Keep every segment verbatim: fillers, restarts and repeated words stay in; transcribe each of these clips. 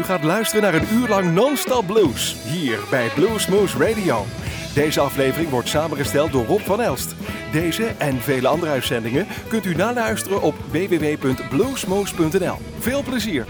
U gaat luisteren naar een uur lang non-stop blues, hier bij Blues Moose Radio. Deze aflevering wordt samengesteld door Rob van Elst. Deze en vele andere uitzendingen kunt u naluisteren op w w w punt bluesmoose punt n l. Veel plezier!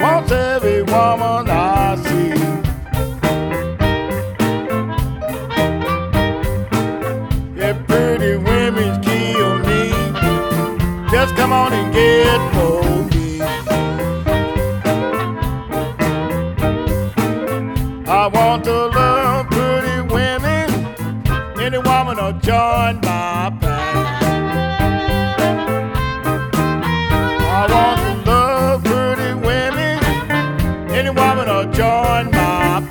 wants every woman I see. Yeah, pretty women kill me. Just come on and get for me. I want to love pretty women. Any woman will join my path. I want to love pretty women. Any woman will join my path.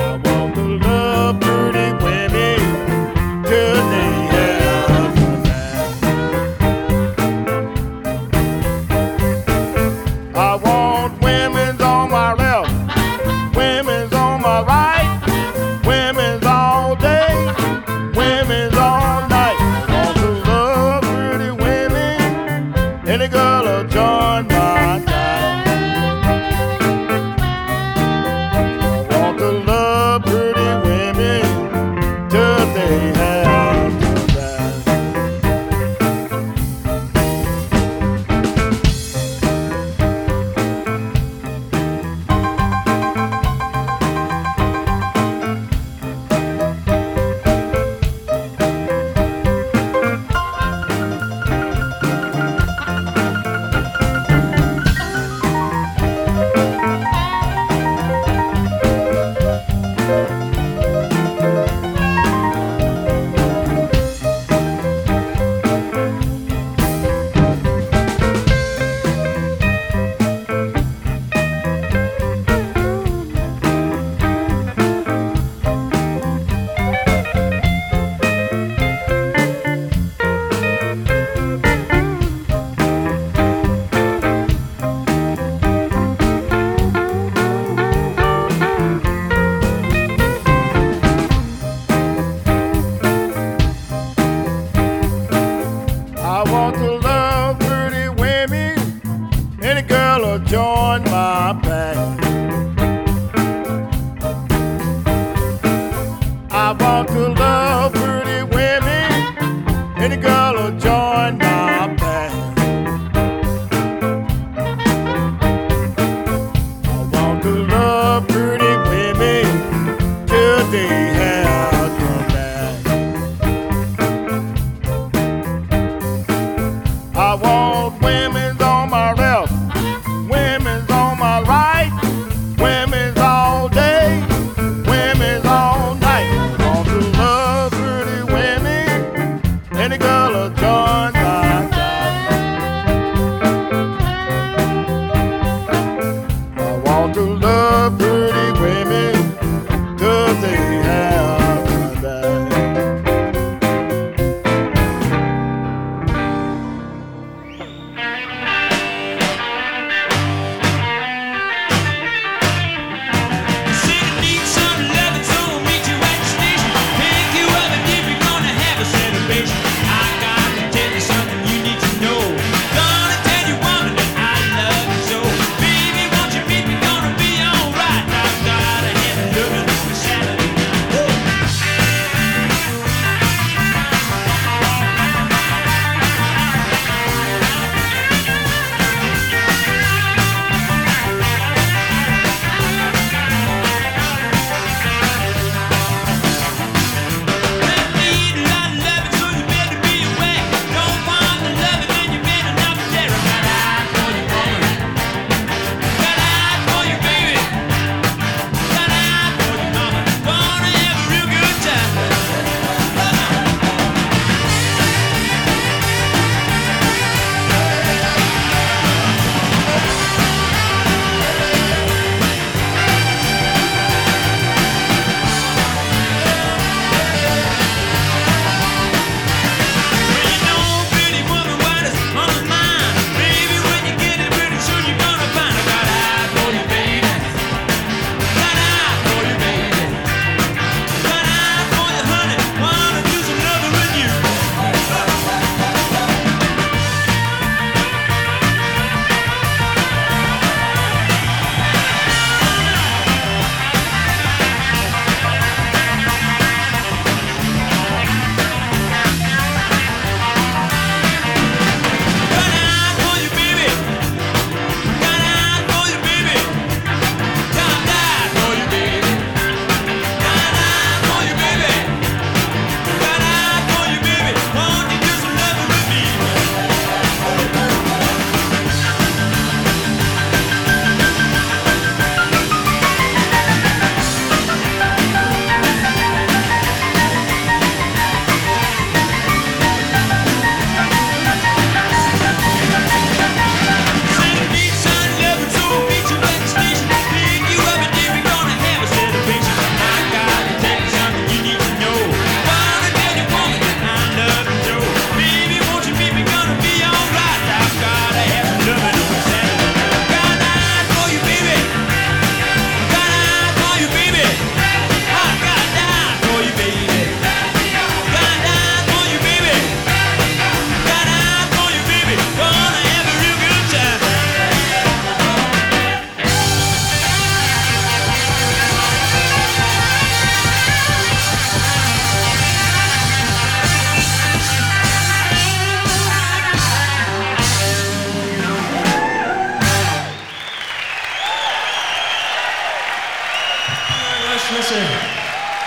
I want to love pretty women till they have my back. I want women's on my left, women's on my right, women's all day, women's all night. Any girl will join my time. I want to love pretty women till they have to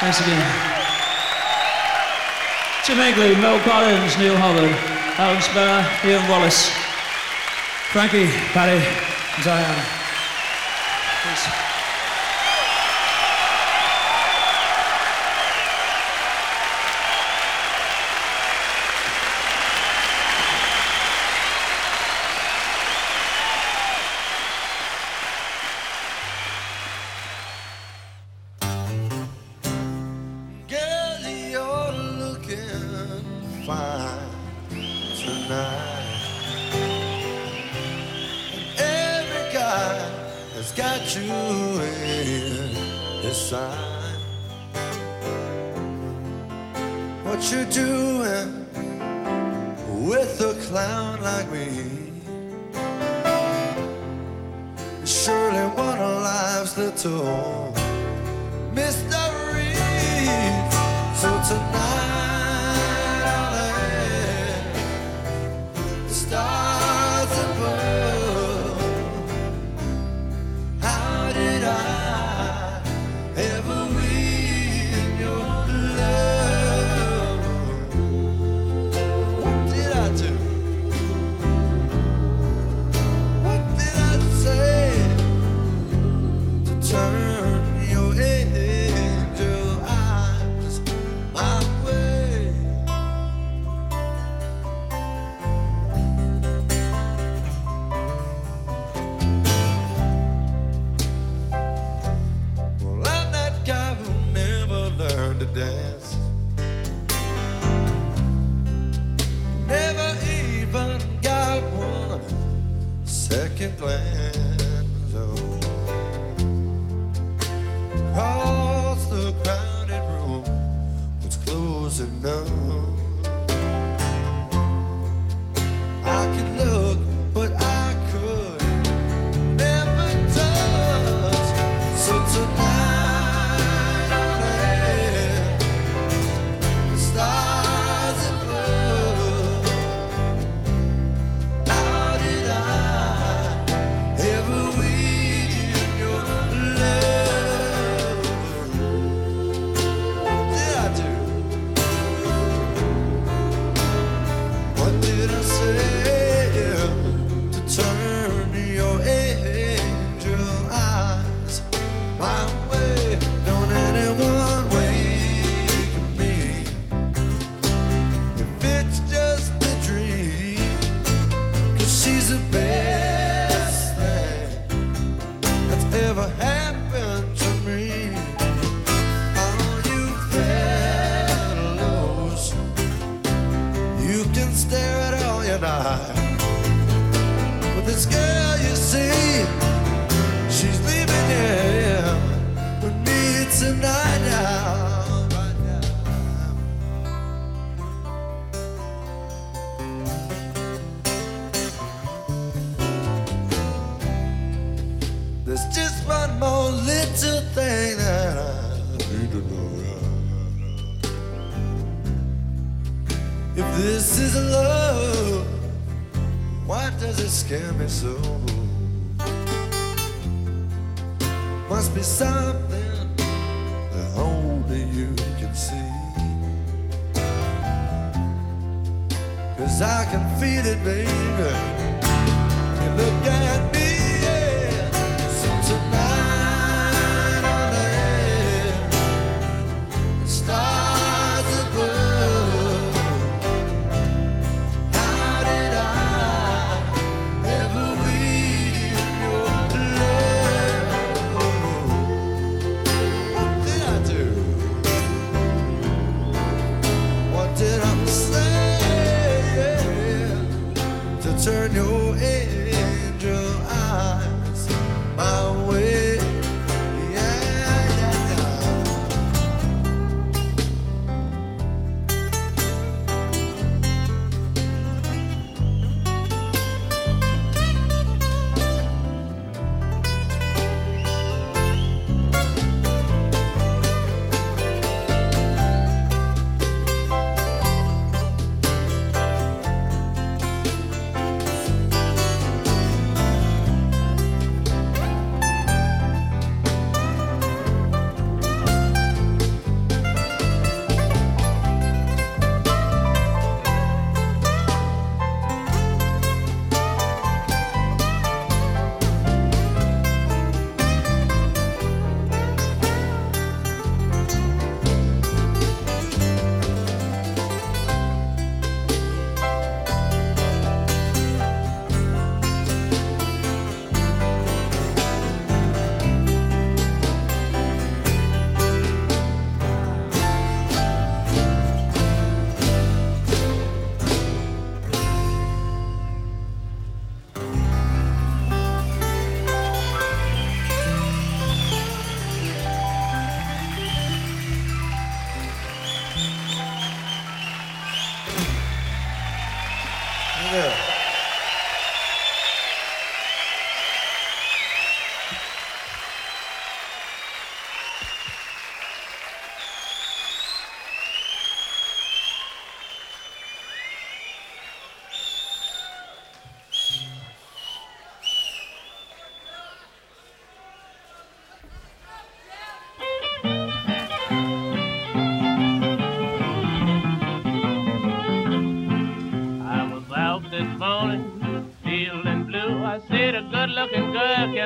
Thanks again. Jim Ingley, Mel Collins, Neil Holland, Alan Spencer, Ian Wallace, Frankie, Paddy, and Diane. Thanks. Dankjewel.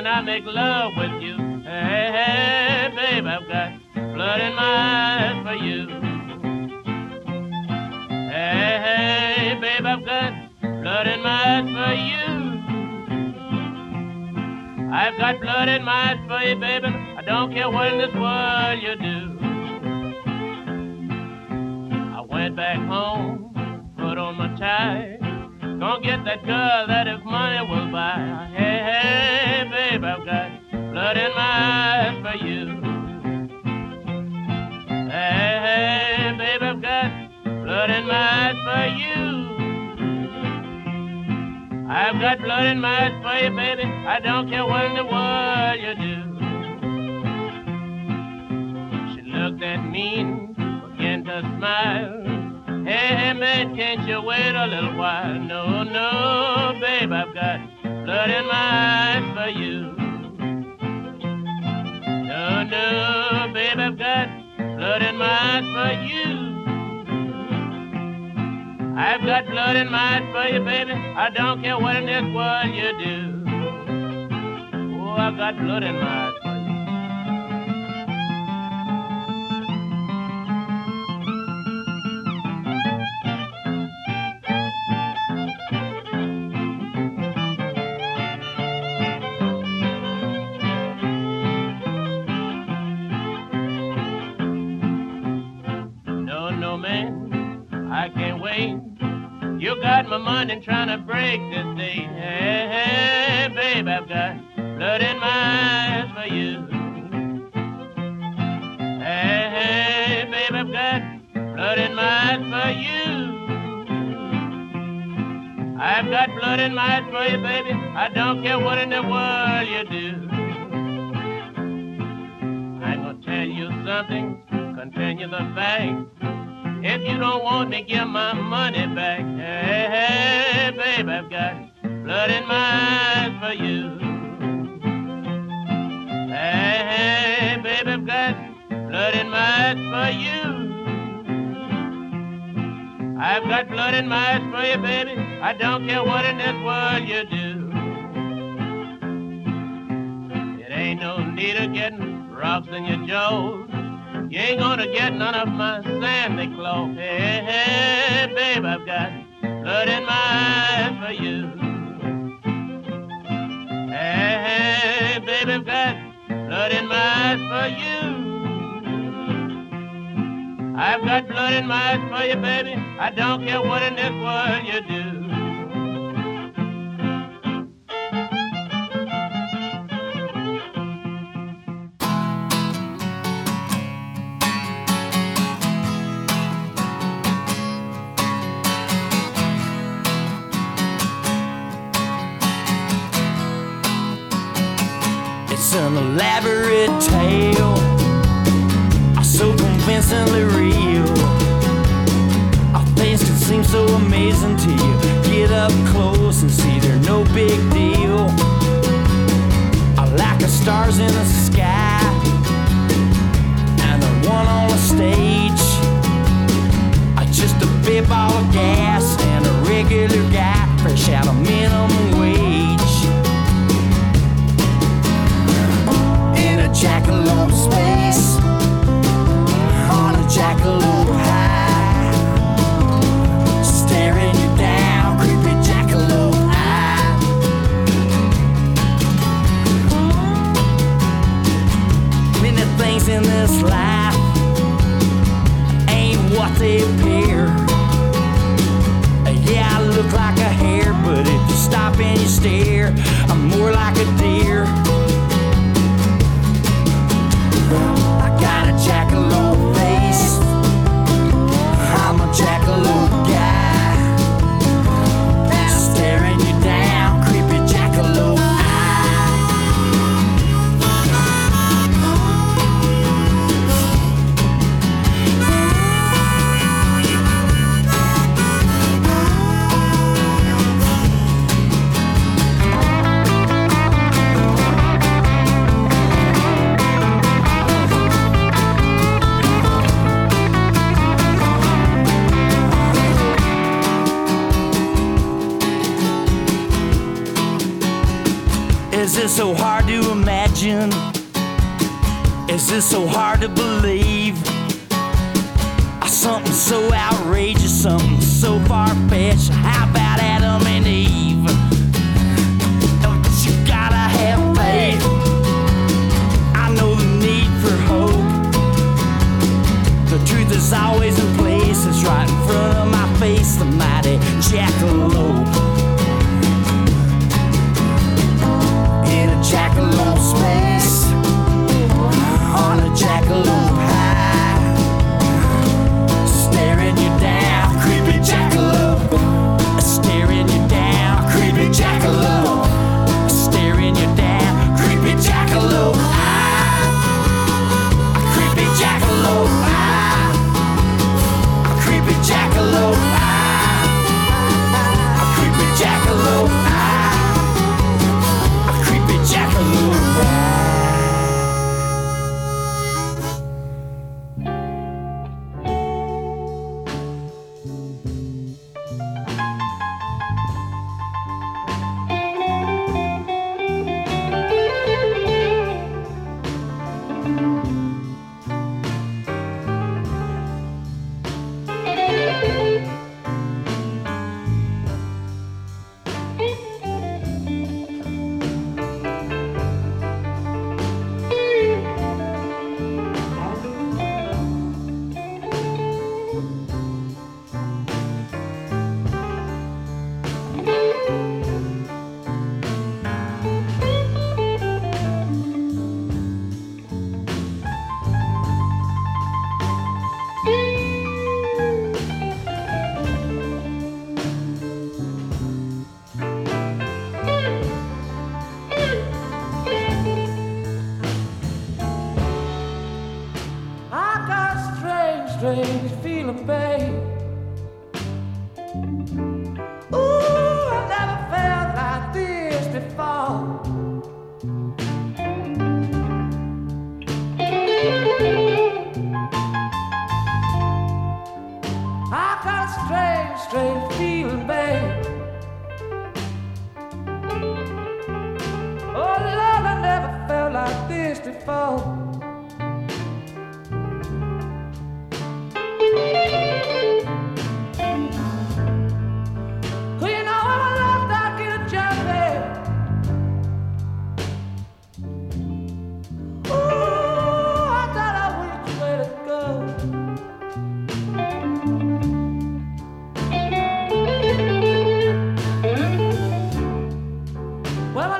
I make love with you. Hey, hey, babe, I've got blood in my eyes for you. Hey, hey, babe, I've got blood in my eyes for you. I've got blood in my eyes for you, baby. I don't care what in this world you do. I went back home, put on my tie. Gonna get that girl that if money will buy. Hey, hey. Babe, I've got blood in my eyes for you. Hey, hey, babe, I've got blood in my eyes for you. I've got blood in my eyes for you, baby. I don't care what in the world you do. She looked at me and began to smile. Hey, hey, man, can't you wait a little while? No, no, babe, I've got blood in my eyes for you. No, no, babe, I've got blood in my eyes for you. I've got blood in my eyes for you, baby. I don't care what in this world you do. Oh, I've got blood in my eyes for you. You got my money trying to break this day. Hey, hey, babe, I've got blood in my eyes for you. Hey, hey, babe, I've got blood in my eyes for you. I've got blood in my eyes for you, baby. I don't care what in the world you do. I'm gonna tell you something, continue the fact. If you don't want me, give my money back. Hey, hey, babe, I've got blood in my eyes for you. Hey, hey, babe, I've got blood in my eyes for you. I've got blood in my eyes for you, baby. I don't care what in this world you do. It ain't no need of getting rocks in your jaws. You ain't gonna get none of my sandy clothes. Hey, hey, babe, I've got blood in my eyes for you. Hey, hey, babe, I've got blood in my eyes for you. I've got blood in my eyes for you, baby. I don't care what in this world you do. An elaborate tale, so convincingly real. Our things can seem so amazing to you. Get up close and see they're no big deal. I like the stars in the sky and the one on the stage. I just a big ball of gas and a regular guy, fresh out of minimum wage. Jackalope space on a jackalope high, staring you down, creepy jackalope eye. Many things in this life ain't what they appear. Yeah, I look like a hare, but if you stop and you stare, I'm more like a deer. I got a jackalope face, I'm a jackalope guy. Is this so hard to imagine? Is this so hard to believe? Oh, something so outrageous, something so far-fetched. How about Adam and Eve? Oh, you gotta have faith. I know the need for hope. The truth is always in place. It's right in front of my face. The mighty jackalope. In a jackalope space, on a jackalope high, staring you down, creepy jackalope, staring you down, creepy jackalope, staring you down, creepy jackalope high, a creepy jackalope high, a creepy jackalope high, a creepy jackalope high. When I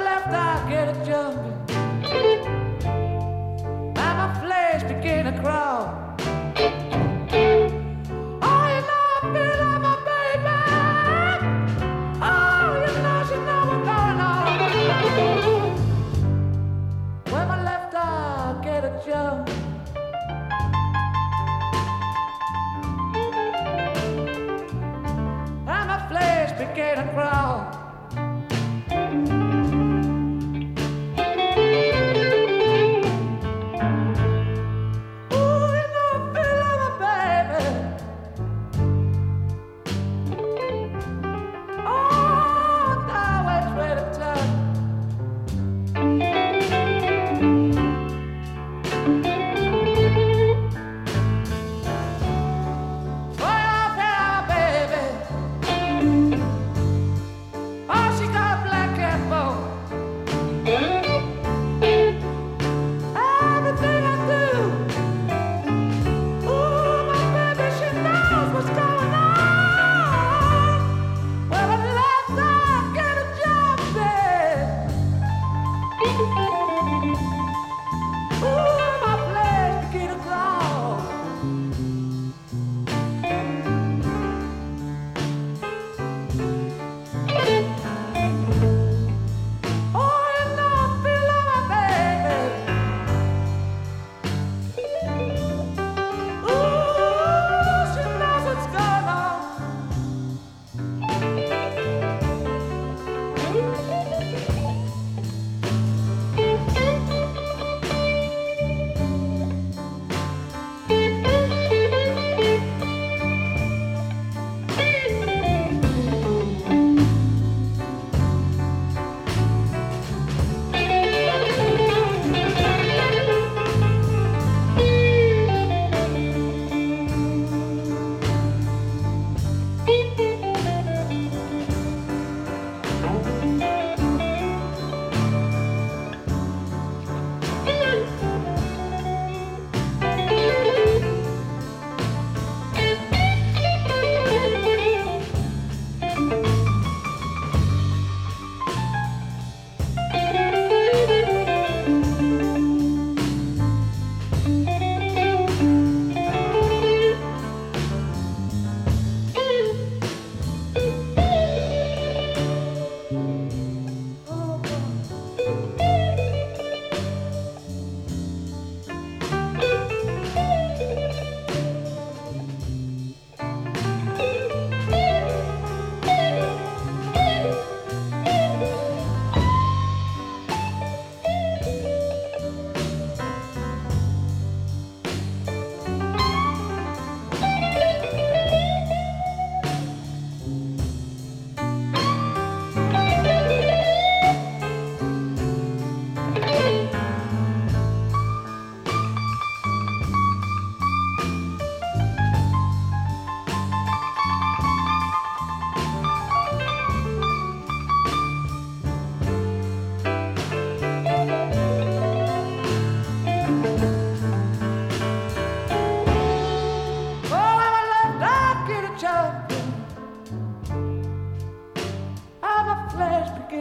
left, I get a jumping.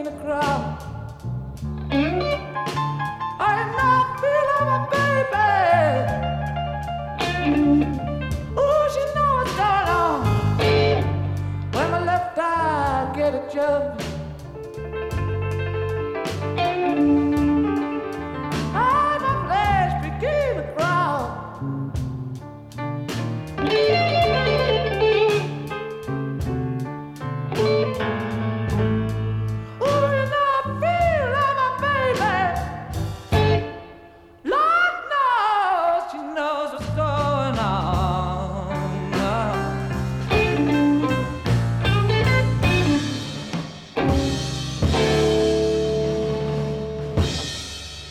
in a crowd. I now feel I'm a baby. Oh, she know what's going on. When my left eye get a jump, I my flesh begin to crawl.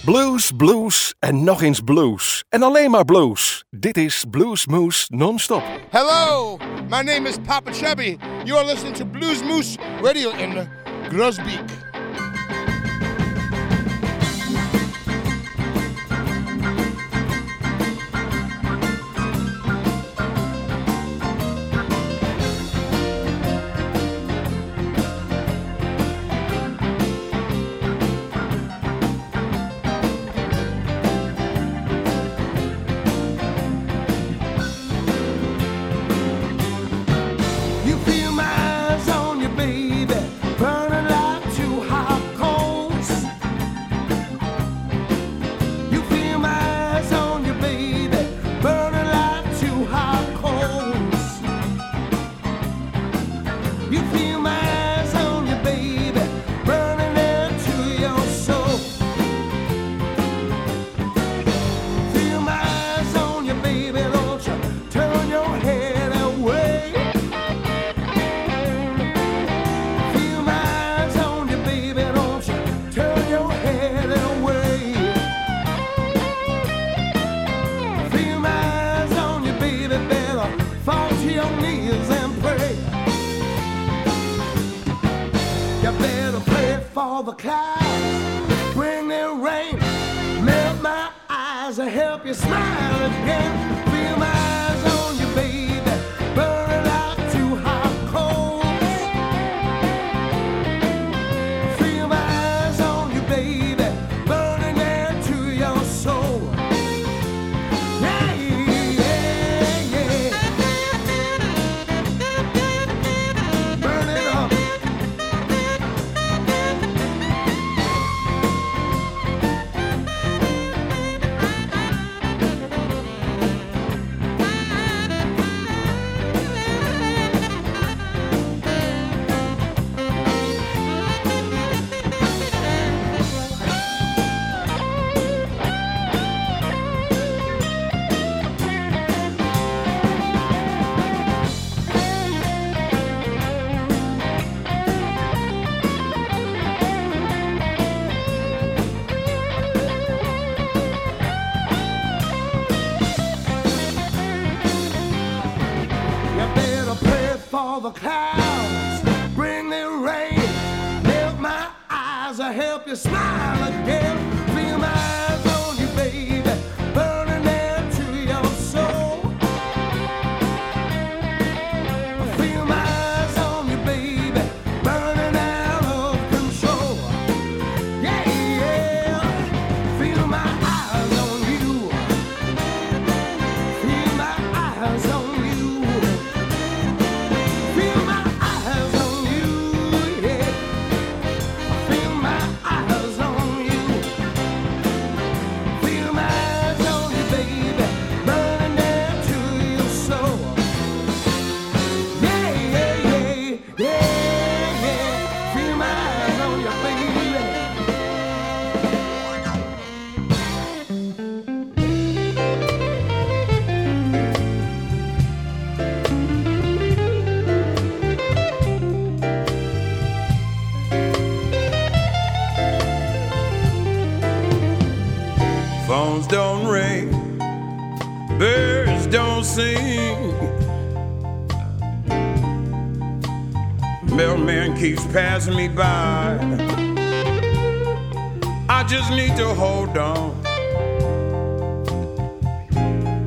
Blues, blues en nog eens blues. En alleen maar blues. Dit is Blues Moose non-stop. Hello, my name is Papa Chubby. You are listening to Blues Moose Radio in Grosbeek. The clouds bring the rain, melt my eyes, I help you smile again. Feel my eyes on you, baby, burning into your soul. Feel my eyes on you, baby, burning out of control. Yeah, yeah. Feel my eyes on you. Feel my eyes on you. Don't ring, birds don't sing. Mailman keeps passing me by. I just need to hold on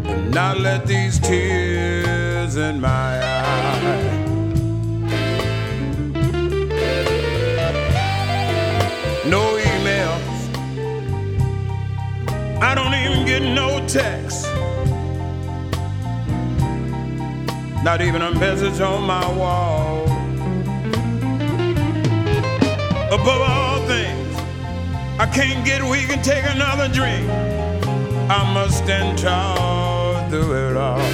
and not let these tears in my eyes. no emails. I don't even get no texts. Not even a message on my wall. Above all things, I can't get weak and take another drink. I must stand tall through it all.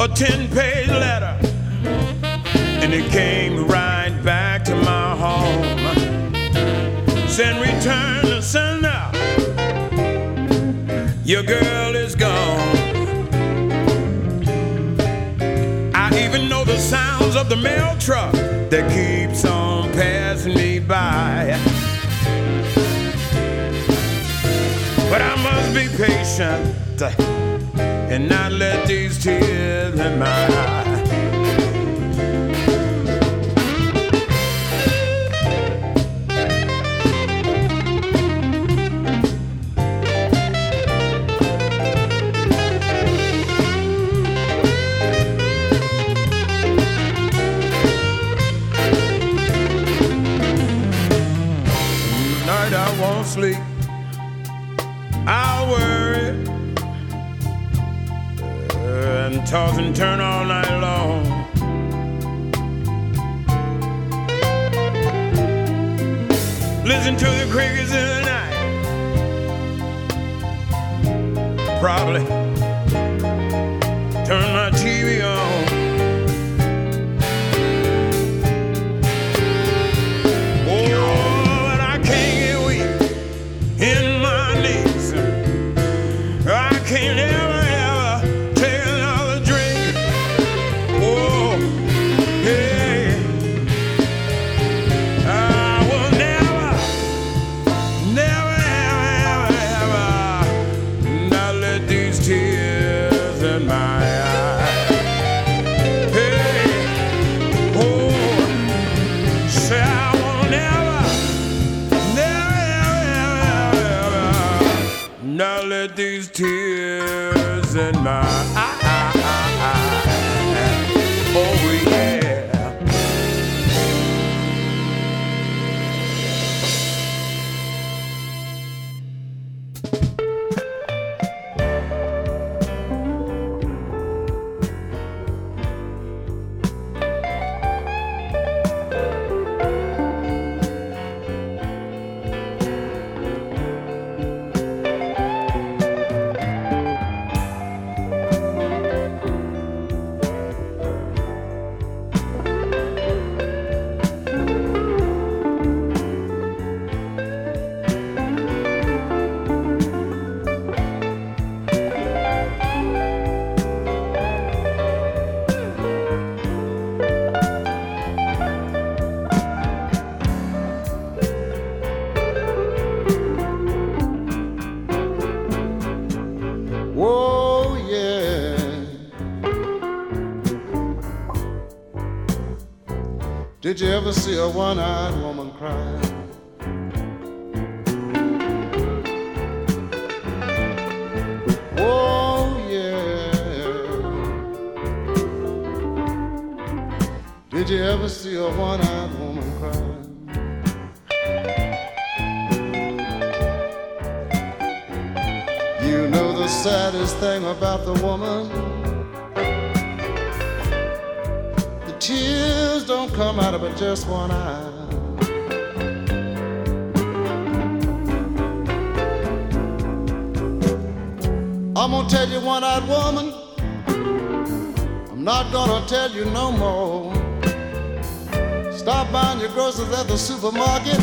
A ten-page letter, and it came right back to my home. Send return to sender. Your girl is gone. I even know the sounds of the mail truck that keeps on passing me by. But I must be patient and not let these tears in my eye. Tonight I won't sleep. I'll worry and toss and turn all night long. Listen to the crickets in the night. Probably turn my T V on. Oh, but I can't get weak in my knees. I can't ever. Tears in my eyes. Oh yeah. Did you ever see a one-eyed woman cry? Oh, yeah. Did you ever see a one-eyed woman cry? You know the saddest thing about the woman? Tears don't come out of but just one eye. I'm gonna tell you, one-eyed woman, I'm not gonna tell you no more. Stop buying your groceries at the supermarket.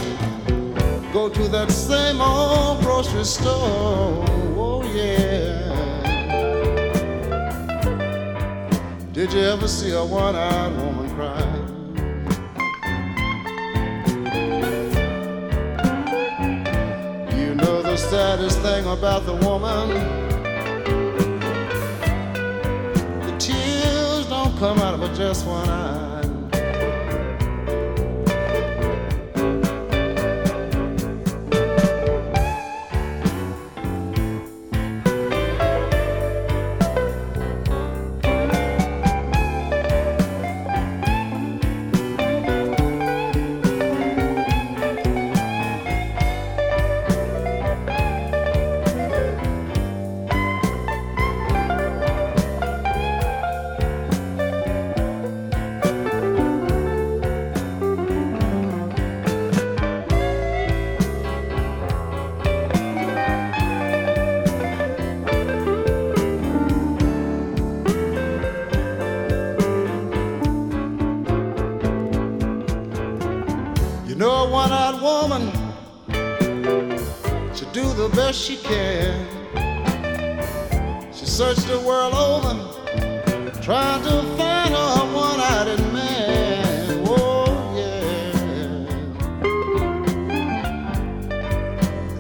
Go to that same old grocery store. Oh yeah. Did you ever see a one-eyed woman cry? You know the saddest thing about the woman? The tears don't come out of just one eye. the best she can. She searched the world over, trying to find her one-eyed man. Oh, yeah.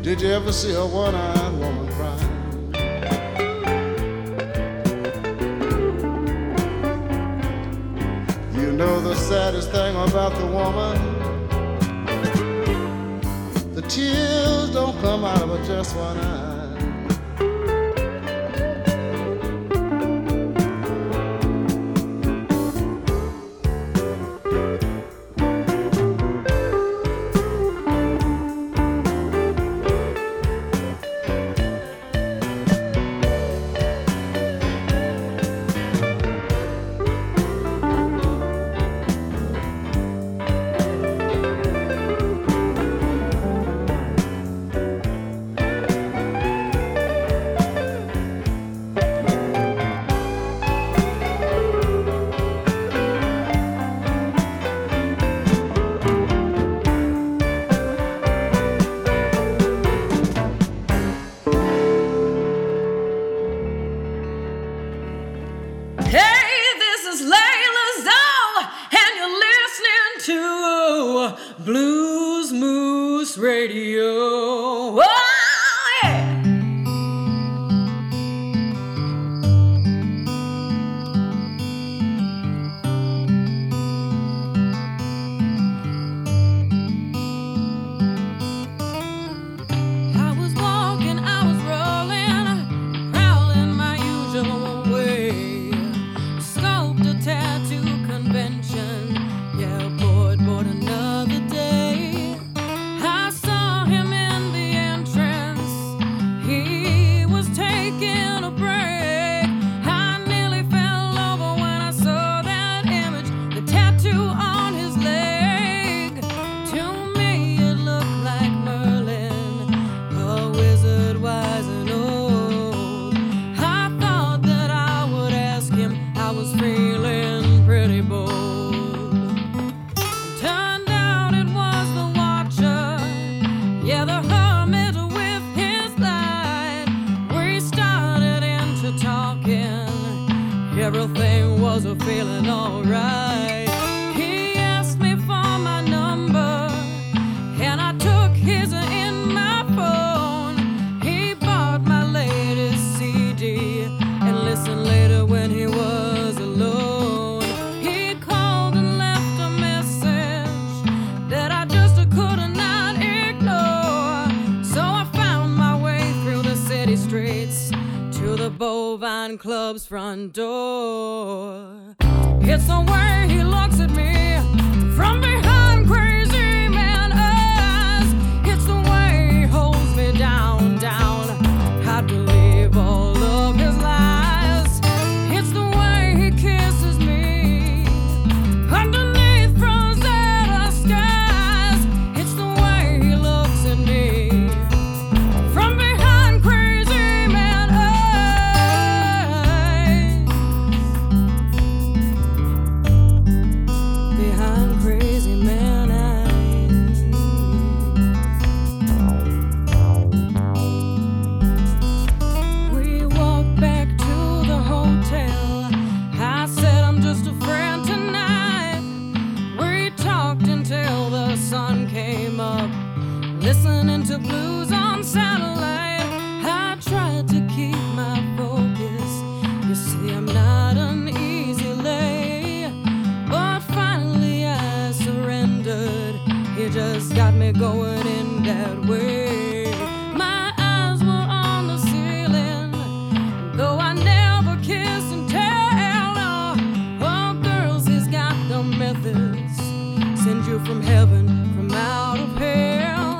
Did you ever see a one-eyed woman cry? You know the saddest thing about the woman, tears don't come out of just one eye. Front door. It's the way he looks at me from behind crazy man eyes. It's the way he holds me down, down. I'd believe all of his lies. It's the way he kisses me underneath frozen skies. It's the way he looks at me from behind crazy man eyes. Listening to blues on satellite, I tried to keep my focus. You see, I'm not an easy lay, but finally I surrendered. You just got me going in that way. My eyes were on the ceiling, though I never kiss and tell. Oh, oh girls, he's got the methods. Send you from heaven, from out of hell.